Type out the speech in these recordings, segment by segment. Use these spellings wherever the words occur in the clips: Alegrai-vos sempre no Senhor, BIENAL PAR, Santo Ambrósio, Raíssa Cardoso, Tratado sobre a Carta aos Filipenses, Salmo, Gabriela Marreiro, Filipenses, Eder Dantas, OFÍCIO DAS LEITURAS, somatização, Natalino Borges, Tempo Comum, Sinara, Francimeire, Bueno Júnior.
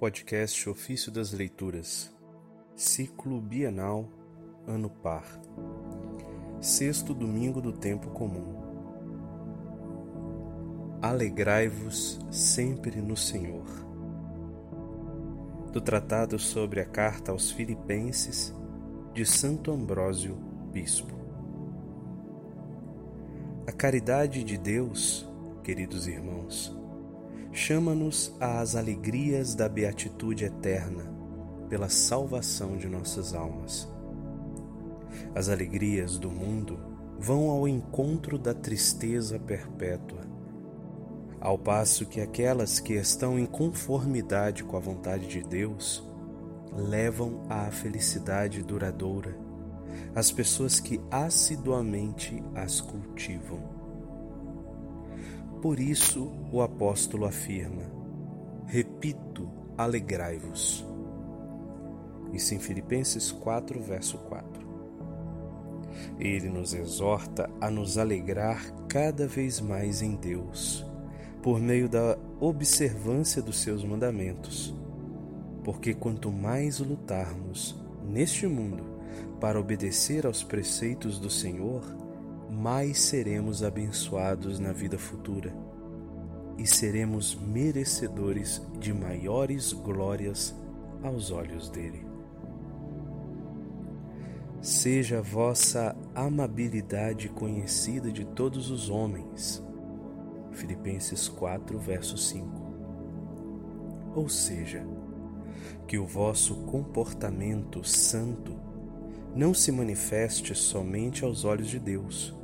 Podcast Ofício das Leituras, Ciclo Bienal, Ano Par, Sexto Domingo do Tempo Comum. Alegrai-vos sempre no Senhor. Do Tratado sobre a Carta aos Filipenses, de Santo Ambrósio, Bispo. A caridade de Deus, queridos irmãos, chama-nos às alegrias da beatitude eterna pela salvação de nossas almas. As alegrias do mundo vão ao encontro da tristeza perpétua, ao passo que aquelas que estão em conformidade com a vontade de Deus levam à felicidade duradoura as pessoas que assiduamente as cultivam. Por isso o apóstolo afirma, repito, alegrai-vos. Isso em Filipenses 4, verso 4. Ele nos exorta a nos alegrar cada vez mais em Deus, por meio da observância dos seus mandamentos, porque quanto mais lutarmos neste mundo para obedecer aos preceitos do Senhor, mais seremos abençoados na vida futura e seremos merecedores de maiores glórias aos olhos dele. Seja a vossa amabilidade conhecida de todos os homens. Filipenses 4, verso 5. Ou seja, que o vosso comportamento santo não se manifeste somente aos olhos de Deus,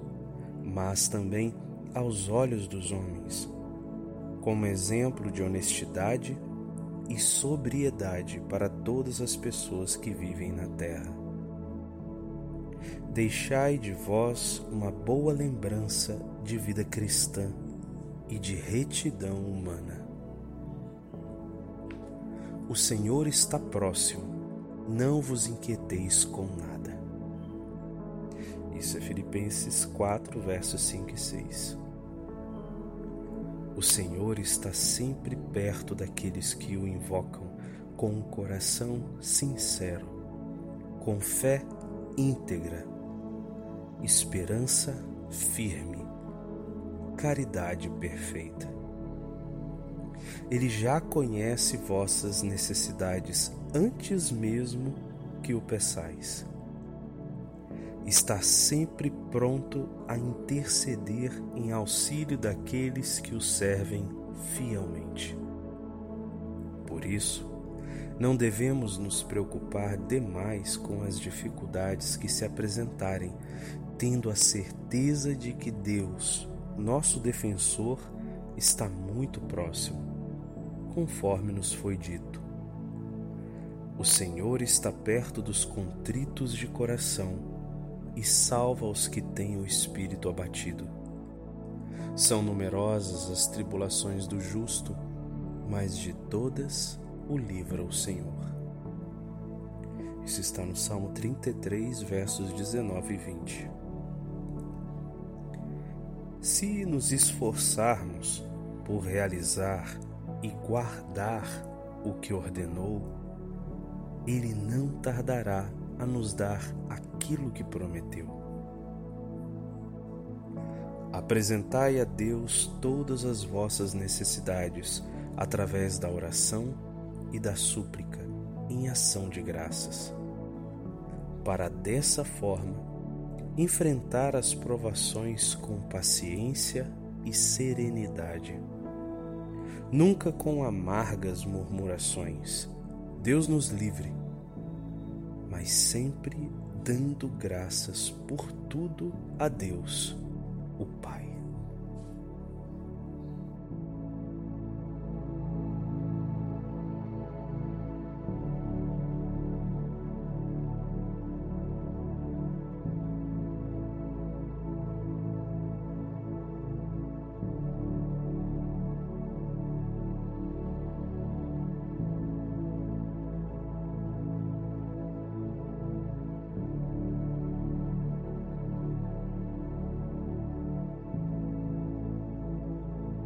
mas também aos olhos dos homens, como exemplo de honestidade e sobriedade para todas as pessoas que vivem na terra. Deixai de vós uma boa lembrança de vida cristã e de retidão humana. O Senhor está próximo, não vos inquieteis com nada. Isso é Filipenses 4, versos 5 e 6. O Senhor está sempre perto daqueles que o invocam com um coração sincero, com fé íntegra, esperança firme, caridade perfeita. Ele já conhece vossas necessidades antes mesmo que o peçais. Está sempre pronto a interceder em auxílio daqueles que o servem fielmente. Por isso, não devemos nos preocupar demais com as dificuldades que se apresentarem, tendo a certeza de que Deus, nosso defensor, está muito próximo, conforme nos foi dito. O Senhor está perto dos contritos de coração e salva os que têm o espírito abatido. São numerosas as tribulações do justo, mas de todas o livra o Senhor. Isso está no Salmo 33, versos 19 e 20. Se nos esforçarmos por realizar e guardar o que ordenou, Ele não tardará a nos dar aquilo que prometeu. Apresentai a Deus todas as vossas necessidades através da oração e da súplica em ação de graças, para dessa forma enfrentar as provações com paciência e serenidade, nunca com amargas murmurações. Deus nos livre, mas sempre dando graças por tudo a Deus, o Pai.